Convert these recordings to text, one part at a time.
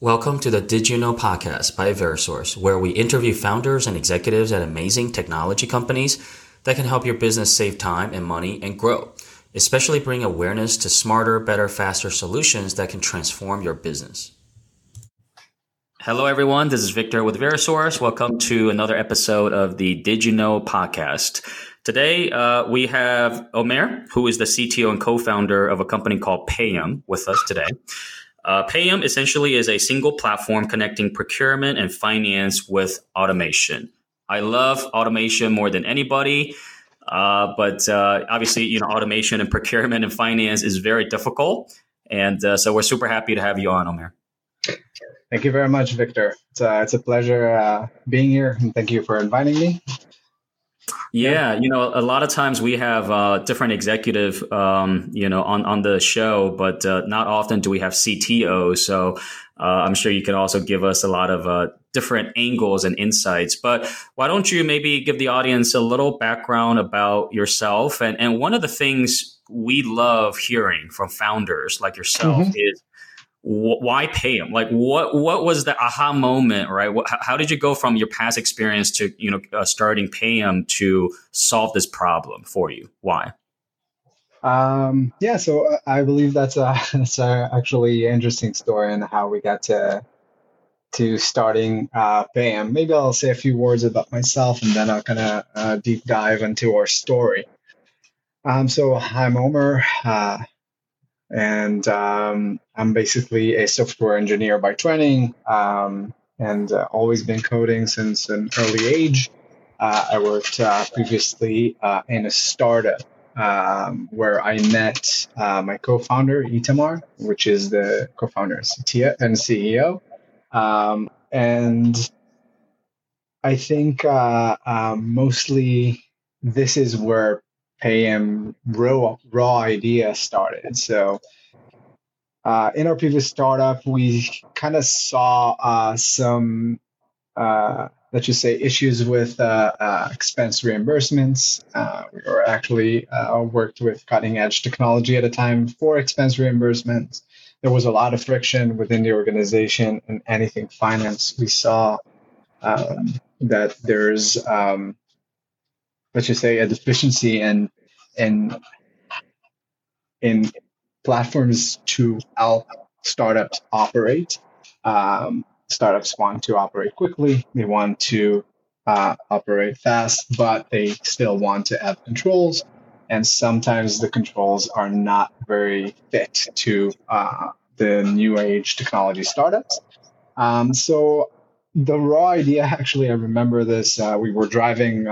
Welcome to the Did You Know Podcast by Verisource, where we interview founders and executives at amazing technology companies that can help your business save time and money and grow, especially bring awareness to smarter, better, faster solutions that can transform your business. Hello, everyone. This is Victor with Verisource. Welcome to another episode of the Did You Know Podcast. Today, we have Omer, who is the CTO and co-founder of a company called Payem, with us today. Payem essentially is a single platform connecting procurement and finance with automation. I love automation more than anybody, but obviously, automation and procurement and finance is very difficult. And so we're super happy to have you on, Omer. Thank you very much, Victor. It's a pleasure being here, and thank you for inviting me. Yeah, a lot of times we have different executive, on the show, but not often do we have CTOs. So I'm sure you can also give us a lot of different angles and insights. But why don't you maybe give the audience a little background about yourself? And one of the things we love hearing from founders like yourself is why Payem? Like, what was the aha moment, right? How did you go from your past experience to starting Payem to solve this problem for you? Why? So I believe that's actually an interesting story and how we got to starting Payem. Maybe I'll say a few words about myself and then I'll kind of deep dive into our story. So I'm Omer. And I'm basically a software engineer by training, and always been coding since an early age. I worked previously in a startup where I met my co-founder, Itamar, which is the co-founder and CEO. And I think mostly this is where Payem raw idea started. So in our previous startup, we kind of saw some, let's just say, issues with expense reimbursements. We were actually worked with cutting edge technology at a time for expense reimbursements. There was a lot of friction within the organization and anything finance. We saw that there's let's just say a deficiency in platforms to help startups operate. Startups want to operate quickly. They want to operate fast, but they still want to have controls. And sometimes the controls are not very fit to the new age technology startups. So the raw idea, actually, I remember this. We were driving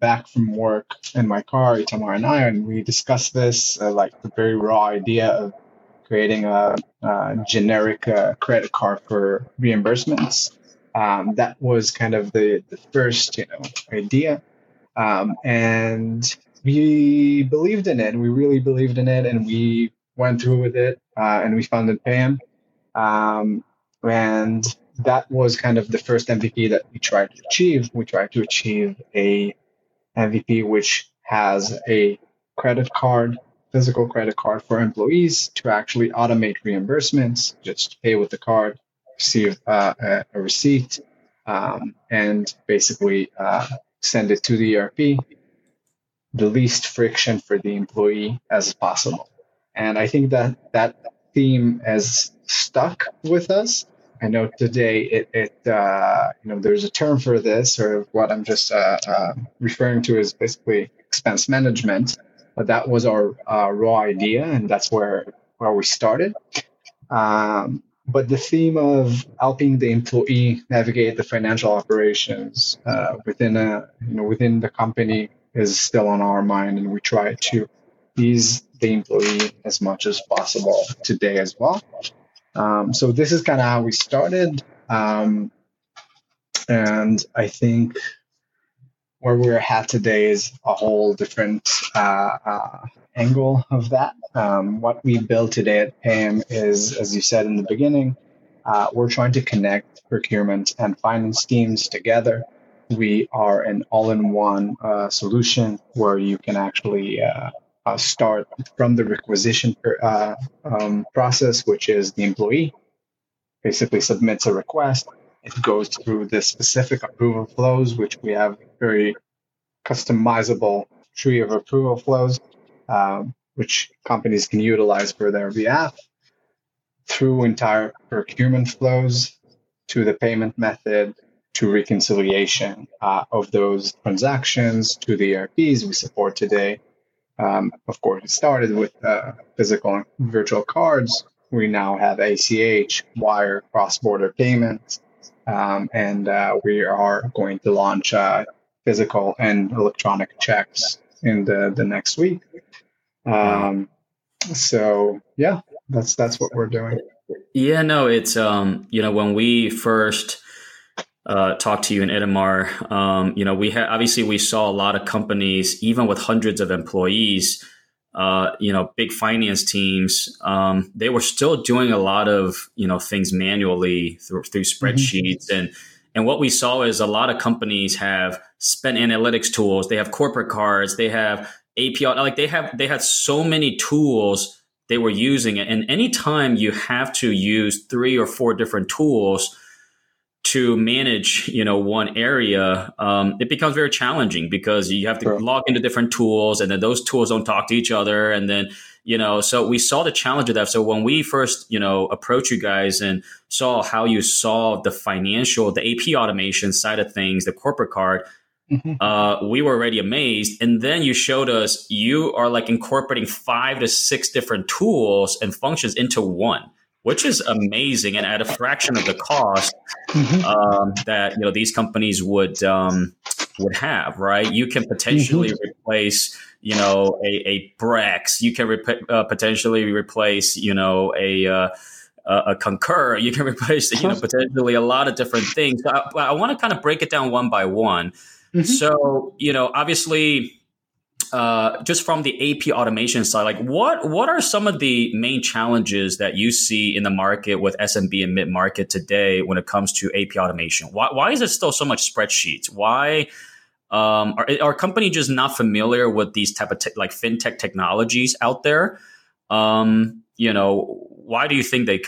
back from work in my car, Itamar and I, and we discussed this, like the very raw idea of creating a generic credit card for reimbursements. That was kind of the first, idea. And we believed in it. We really believed in it, and we went through with it, and we founded Payem. And that was kind of the first MVP that we tried to achieve. We tried to achieve a MVP which has a credit card, physical credit card for employees to actually automate reimbursements, just pay with the card, receive a receipt, and basically send it to the ERP, the least friction for the employee as possible. And I think that theme has stuck with us. I know today there's a term for this, or what I'm just referring to is basically expense management, but that was our raw idea, and that's where we started. But the theme of helping the employee navigate the financial operations within the company is still on our mind, and we try to ease the employee as much as possible today as well. So this is kind of how we started, and I think where we're at today is a whole different angle of that. What we build today at Payem is, as you said in the beginning, we're trying to connect procurement and finance teams together. We are an all-in-one solution where you can actually start from the requisition process, which is the employee, basically submits a request. It goes through the specific approval flows, which we have a very customizable tree of approval flows, which companies can utilize for their behalf, through entire procurement flows, to the payment method, to reconciliation of those transactions, to the ERPs we support today. Of course, it started with physical and virtual cards. We now have ACH, wire, cross-border payments, and we are going to launch physical and electronic checks in the next week. That's what we're doing. Yeah, no, it's, when we first talked to you in Itamar, we saw a lot of companies, even with hundreds of employees, big finance teams, they were still doing a lot of, things manually through spreadsheets. Mm-hmm. And what we saw is a lot of companies have spend analytics tools. They have corporate cards. They have AP, they had so many tools they were using it. And anytime you have to use 3 or 4 different tools to manage, one area, it becomes very challenging because you have to log into different tools, and then those tools don't talk to each other. And then, so we saw the challenge of that. So when we first, approached you guys and saw how you solved the financial, the AP automation side of things, the corporate card, mm-hmm. We were already amazed. And then you showed us you are incorporating 5 to 6 different tools and functions into one, which is amazing, and at a fraction of the cost that these companies would have, right? You can potentially replace, a Brex. You can potentially replace, a Concur. You can replace, potentially a lot of different things. So I want to kind of break it down one by one. Mm-hmm. So, obviously. Just from the AP automation side, what are some of the main challenges that you see in the market with SMB and mid-market today when it comes to AP automation? Why is it still so much spreadsheets? Why are companies just not familiar with these type of fintech technologies out there? Why do you think a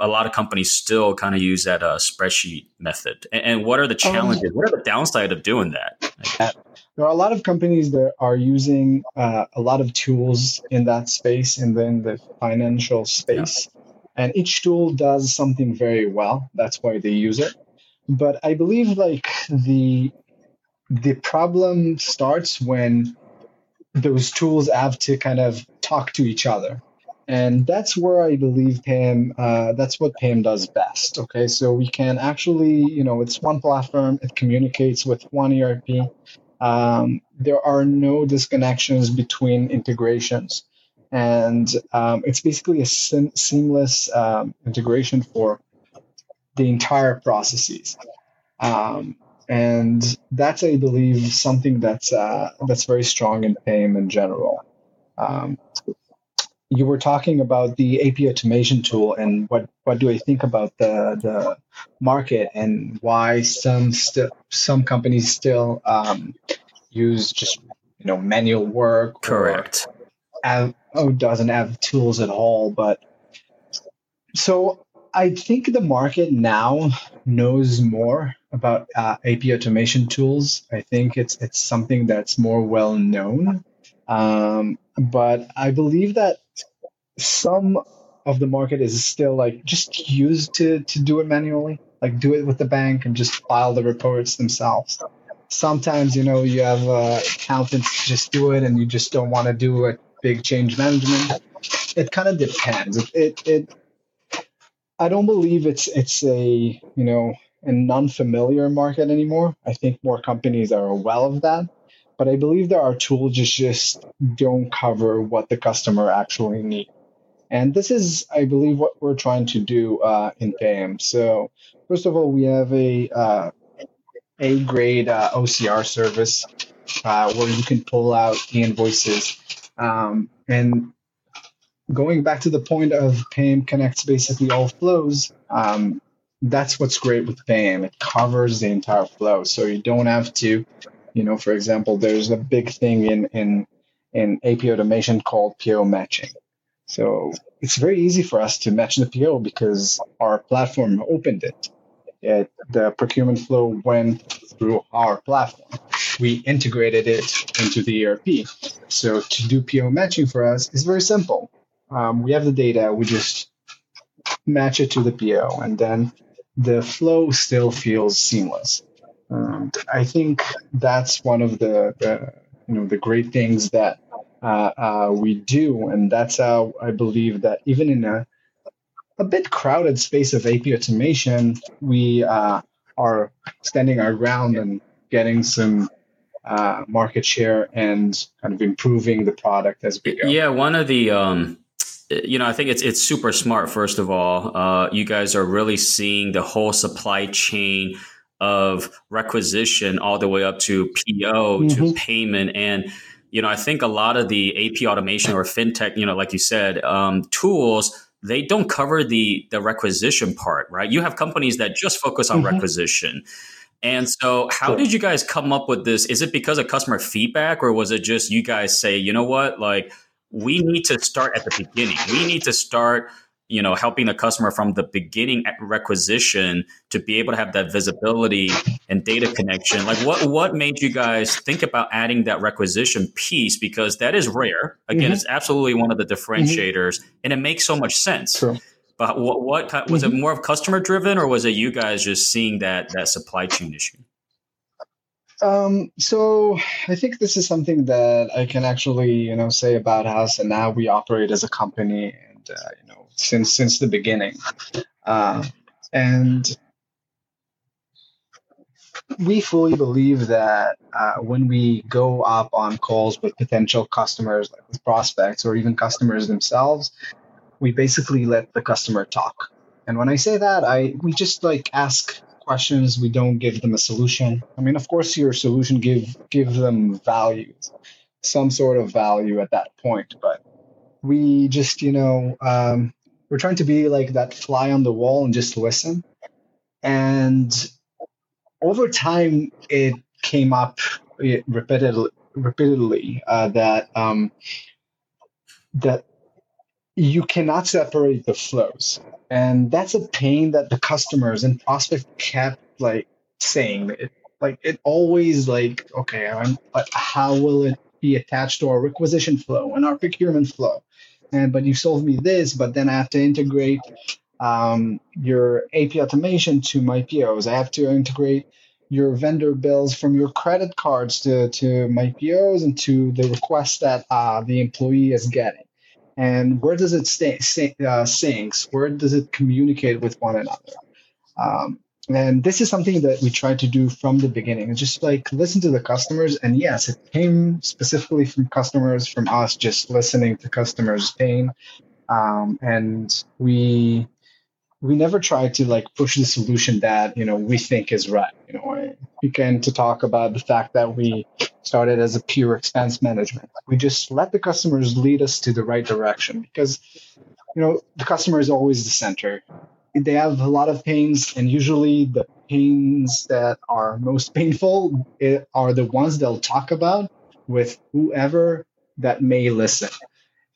lot of companies still kind of use that spreadsheet method? And what are the challenges? What are the downside of doing that? There are a lot of companies that are using a lot of tools in that space and then the financial space. Yeah. And each tool does something very well. That's why they use it. But I believe the problem starts when those tools have to kind of talk to each other. And that's where I believe Payem, that's what Payem does best. Okay, so we can actually, it's one platform. It communicates with one ERP. There are no disconnections between integrations, and it's basically a seamless integration for the entire processes. And that's, I believe, something that's very strong in Payem in general. You were talking about the AP automation tool and what do I think about the market and why some companies still use just manual work. Correct. Doesn't have tools at all. But so I think the market now knows more about AP automation tools. I think it's something that's more well known. But I believe that some of the market is still just used to do it manually, do it with the bank and just file the reports themselves. Sometimes, you have accountants just do it and you just don't want to do a big change management. It kind of depends. I don't believe it's a non-familiar market anymore. I think more companies are aware of that. But I believe there are tools just don't cover what the customer actually needs. And this is, I believe, what we're trying to do in Payem. So first of all, we have A-grade OCR service where you can pull out the invoices. And going back to the point of Payem connects basically all flows, that's what's great with Payem. It covers the entire flow. So you don't have to... for example, there's a big thing in AP automation called PO matching. So it's very easy for us to match the PO because our platform opened it. The procurement flow went through our platform. We integrated it into the ERP. So to do PO matching for us is very simple. We have the data. We just match it to the PO, and then the flow still feels seamless. I think that's one of the great things that we do, and that's how I believe that even in a bit crowded space of AP automation, we are standing our ground and getting some market share and kind of improving the product as we go. Yeah, one of the I think it's super smart. First of all, you guys are really seeing the whole supply chain of requisition all the way up to PO, to payment. And, I think a lot of the AP automation or fintech, like you said, tools, they don't cover the requisition part, right? You have companies that just focus on requisition. And so how did you guys come up with this? Is it because of customer feedback, or was it just you guys say, you know what, like, we need to start at the beginning. We need to start, helping the customer from the beginning at requisition to be able to have that visibility and data connection. Like what made you guys think about adding that requisition piece? Because that is rare. Again, it's absolutely one of the differentiators and it makes so much sense. True. But what was it more of customer driven, or was it you guys just seeing that supply chain issue? So I think this is something that I can actually, say about us and how we operate as a company and, since the beginning. And we fully believe that when we go up on calls with potential customers, like with prospects or even customers themselves, we basically let the customer talk. And when I say that, we just like ask questions. We don't give them a solution. I mean, of course, your solution give them value, some sort of value at that point. But we just, we're trying to be like that fly on the wall and just listen. And over time, it came up repeatedly that you cannot separate the flows. And that's a pain that the customers and prospects kept like saying. It always like, okay, but how will it be attached to our requisition flow and our procurement flow? But you sold me this, but then I have to integrate your AP automation to my POs. I have to integrate your vendor bills from your credit cards to my POs and to the request that the employee is getting. And where does it syncs? Where does it communicate with one another? And this is something that we tried to do from the beginning. It's just like listen to the customers. And yes, it came specifically from customers, from us just listening to customers' pain. And we never tried to like push the solution that we think is right. We can to talk about the fact that we started as a pure expense management. We just let the customers lead us to the right direction because, the customer is always the center. They have a lot of pains, and usually the pains that are most painful are the ones they'll talk about with whoever that may listen.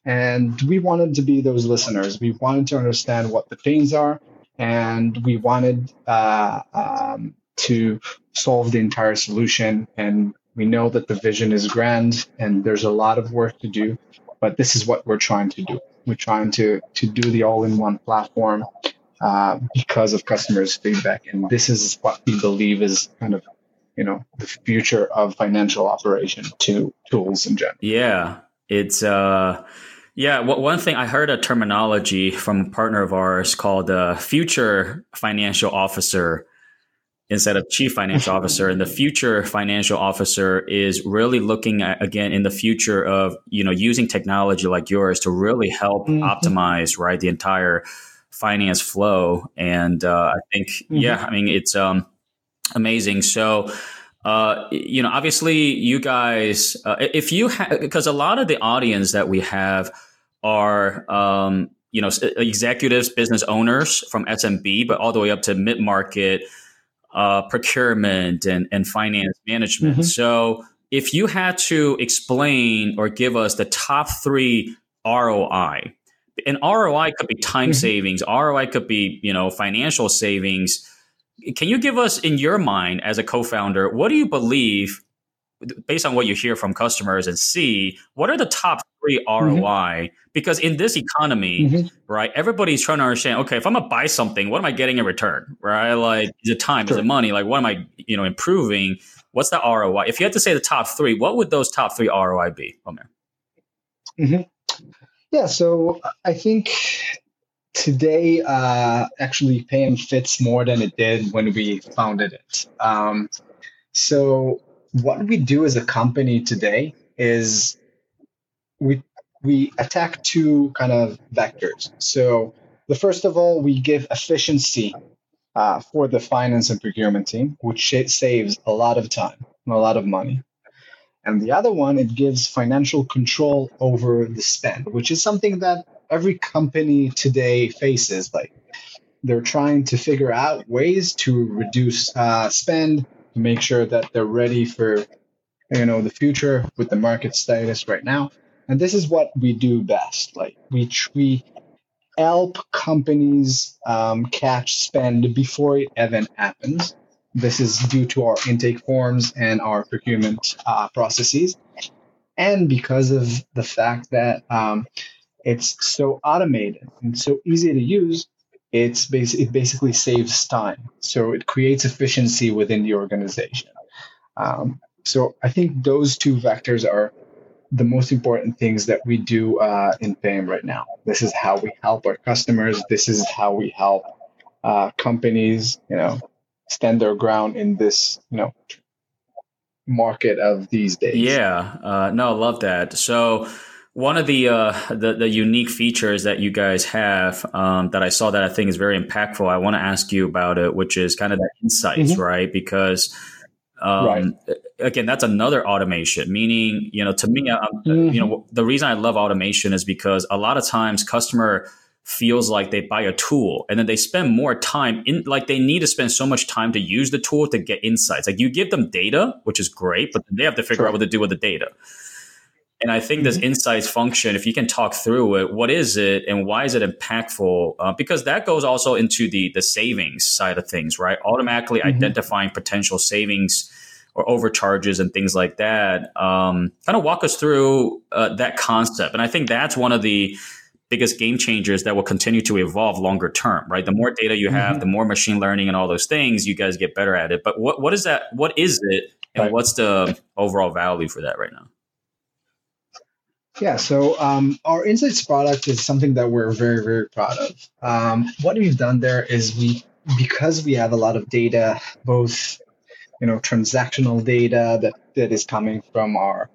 And we wanted to be those listeners. We wanted to understand what the pains are, and we wanted to solve the entire solution. And we know that the vision is grand and there's a lot of work to do, but this is what we're trying to do. We're trying to do the all-in-one platform because of customers' feedback. And this is what we believe is kind of, the future of financial operation tools in general. Yeah, it's... one thing I heard a terminology from a partner of ours called future financial officer instead of chief financial officer. And the future financial officer is really looking at, again, in the future of, using technology like yours to really help optimize, right, the entire finance flow. And I think, it's amazing. So, obviously you guys, if you have, because a lot of the audience that we have are, executives, business owners from SMB, but all the way up to mid-market, procurement and finance management. So if you had to explain or give us the top 3 ROI And ROI could be time savings. ROI could be, financial savings. Can you give us, in your mind as a co-founder, what do you believe, based on what you hear from customers and see, what are the top three ROI? Mm-hmm. Because in this economy, right, everybody's trying to understand, okay, if I'm going to buy something, what am I getting in return, right? Like, is it time? Sure. Is it money? Like, what am I, improving? What's the ROI? If you had to say the top three, what would those top three ROI be, Omer? Mm-hmm. Yeah, so I think today, actually, Payem fits more than it did when we founded it. So what we do as a company today is we attack two kind of vectors. So the first of all, we give efficiency for the finance and procurement team, which saves a lot of time and a lot of money. And the other one, it gives financial control over the spend, which is something that every company today faces. Like, they're trying to figure out ways to reduce spend, to make sure that they're ready for, the future with the market status right now. And this is what we do best. Like, we help companies catch spend before it even happens. This is due to our intake forms and our procurement processes. And because of the fact that it's so automated and so easy to use, it basically saves time. So it creates efficiency within the organization. So I think those two vectors are the most important things that we do in Payem right now. This is how we help our customers. This is how we help companies, stand their ground in this, market of these days. Yeah, no, I love that. So one of the unique features that you guys have that I saw that I think is very impactful, I want to ask you about it, which is kind of the insights, right? Because again, that's another automation, meaning, to me, the reason I love automation is because a lot of times customer feels like they buy a tool and then they spend more time they need to spend so much time to use the tool to get insights. Like, you give them data, which is great, but then they have to figure out what to do with the data. And I think this insights function, if you can talk through it, what is it and why is it impactful? Because that goes also into the savings side of things, right? Automatically identifying potential savings or overcharges and things like that. Kind of walk us through that concept. And I think that's one of the biggest game changers that will continue to evolve longer term, right? The more data you have, the more machine learning and all those things, you guys get better at it. But what is that? What is it, and what's the overall value for that right now? Yeah, so our Insights product is something that we're very, very proud of. What we've done there is because we have a lot of data, both transactional data that is coming from our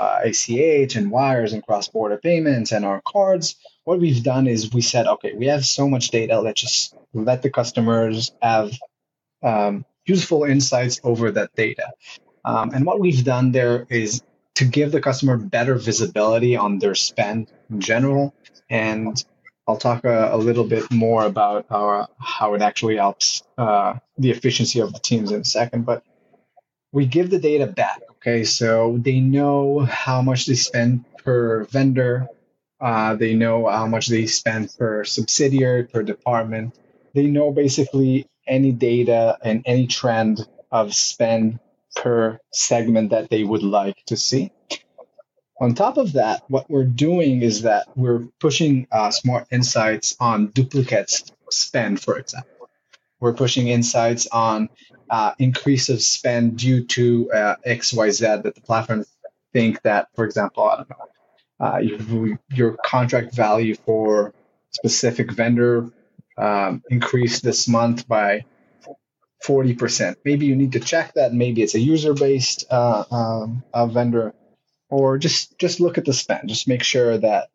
ACH and wires and cross-border payments and our cards, what we've done is we said, okay, we have so much data, let's just let the customers have useful insights over that data. And what we've done there is to give the customer better visibility on their spend in general. And I'll talk a little bit more about how it actually helps the efficiency of the teams in a second, but we give the data back. Okay, so they know how much they spend per vendor. They know how much they spend per subsidiary, per department. They know basically any data and any trend of spend per segment that they would like to see. On top of that, what we're doing is that we're pushing smart insights on duplicates spend, for example. We're pushing insights on increase of spend due to XYZ that the platform think that, for example, I don't know, your contract value for specific vendor increased this month by 40%. Maybe you need to check that. Maybe it's a user-based vendor, or just look at the spend. Just make sure that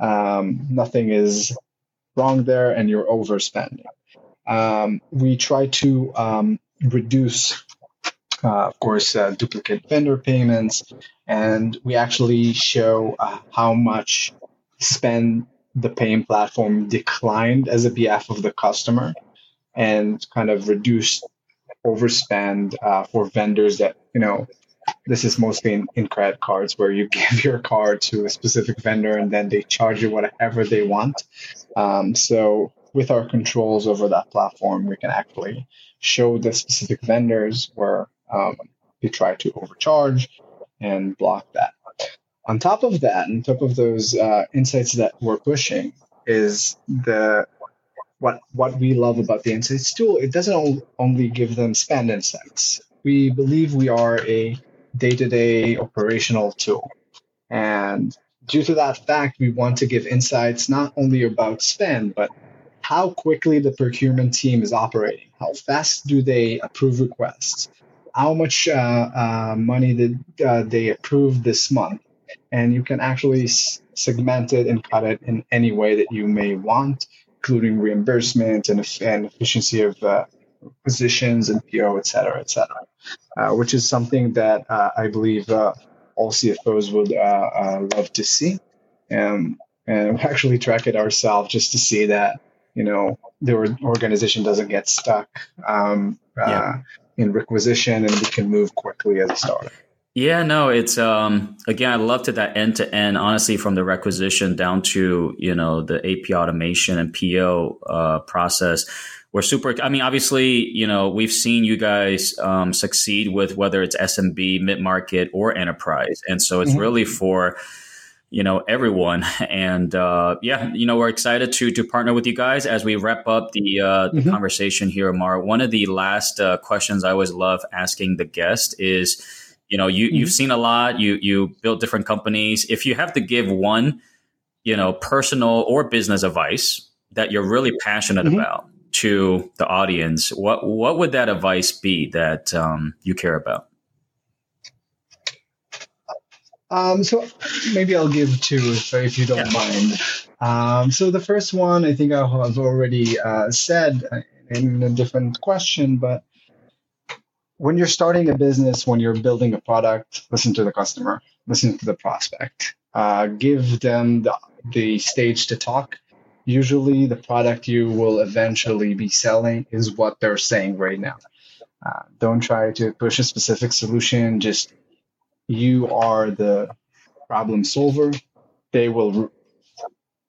nothing is wrong there and you're overspending. We try to reduce, of course, duplicate vendor payments, and we actually show how much spend the Payem platform declined as a behalf of the customer, and kind of reduced overspend for vendors that This is mostly in credit cards, where you give your card to a specific vendor and then they charge you whatever they want. So with our controls over that platform, we can actually show the specific vendors where they try to overcharge and block that. On top of that, on top of those insights that we're pushing, is the what we love about the insights tool. It doesn't only give them spend insights. We believe we are a day-to-day operational tool. And due to that fact, we want to give insights not only about spend, but how quickly the procurement team is operating. How fast do they approve requests? How much money did they approve this month? And you can actually segment it and cut it in any way that you may want, including reimbursement and efficiency of positions and PO, et cetera, which is something that I believe all CFOs would love to see. And we actually track it ourselves just to see that, you know, the organization doesn't get stuck in requisition, and we can move quickly as a startup. Yeah, no, it's, again, I loved it, that end to end, honestly, from the requisition down to, you know, the AP automation and PO process. We're super, I mean, obviously, you know, we've seen you guys succeed with whether it's SMB, mid-market, or enterprise. And so it's really for, you know, everyone. And you know, we're excited to partner with you guys as we wrap up the conversation here, Amar. One of the last questions I always love asking the guest is, you know, you've seen a lot, you built different companies. If you have to give one, you know, personal or business advice that you're really passionate about to the audience, what would that advice be that you care about? So maybe I'll give two if you don't mind. So the first one, I think I have already said in a different question, but when you're starting a business, when you're building a product, listen to the customer, listen to the prospect, give them the stage to talk. Usually the product you will eventually be selling is what they're saying right now. Don't try to push a specific solution. Just you are the problem solver. They will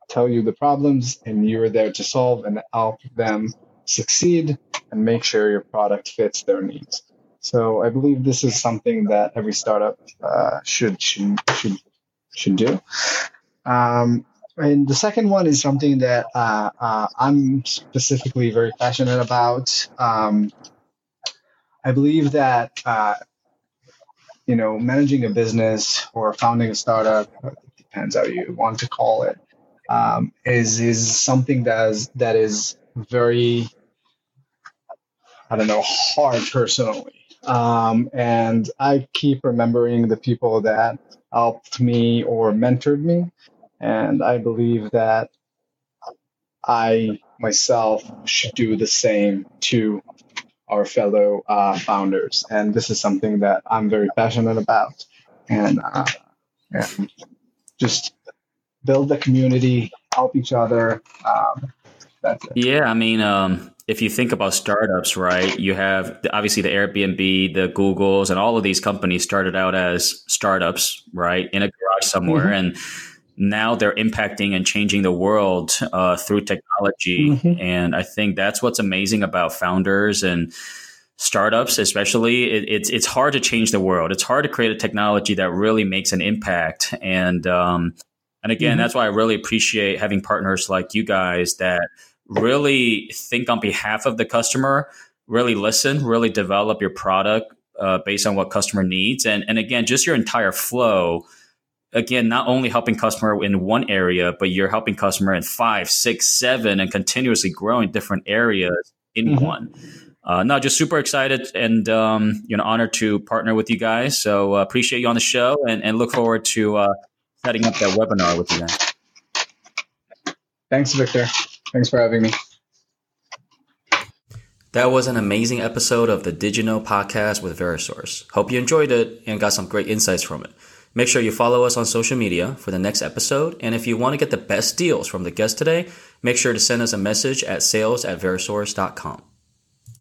tell you the problems, and you're there to solve and help them succeed and make sure your product fits their needs. So I believe this is something that every startup should do. And the second one is something that I'm specifically very passionate about. I believe that you know, managing a business or founding a startup, depends how you want to call it, is something that is very, I don't know, hard personally. And I keep remembering the people that helped me or mentored me. And I believe that I myself should do the same to our fellow founders. And this is something that I'm very passionate about. And just build the community, help each other. That's it. Yeah, I mean, if you think about startups, right, you have obviously the Airbnb, the Googles, and all of these companies started out as startups, right, in a garage somewhere. And now they're impacting and changing the world through technology. And I think that's what's amazing about founders and startups, especially. It's hard to change the world. It's hard to create a technology that really makes an impact. And again, that's why I really appreciate having partners like you guys that really think on behalf of the customer, really listen, really develop your product based on what customer needs. And again, just your entire flow. Again, not only helping customer in one area, but you're helping customer in 5, 6, 7, and continuously growing different areas in one. No, just super excited and you know, honored to partner with you guys. So appreciate you on the show and look forward to setting up that webinar with you guys. Thanks, Victor. Thanks for having me. That was an amazing episode of the Did You Know podcast with Verisource. Hope you enjoyed it and got some great insights from it. Make sure you follow us on social media for the next episode. And if you want to get the best deals from the guest today, make sure to send us a message at sales@verisource.com.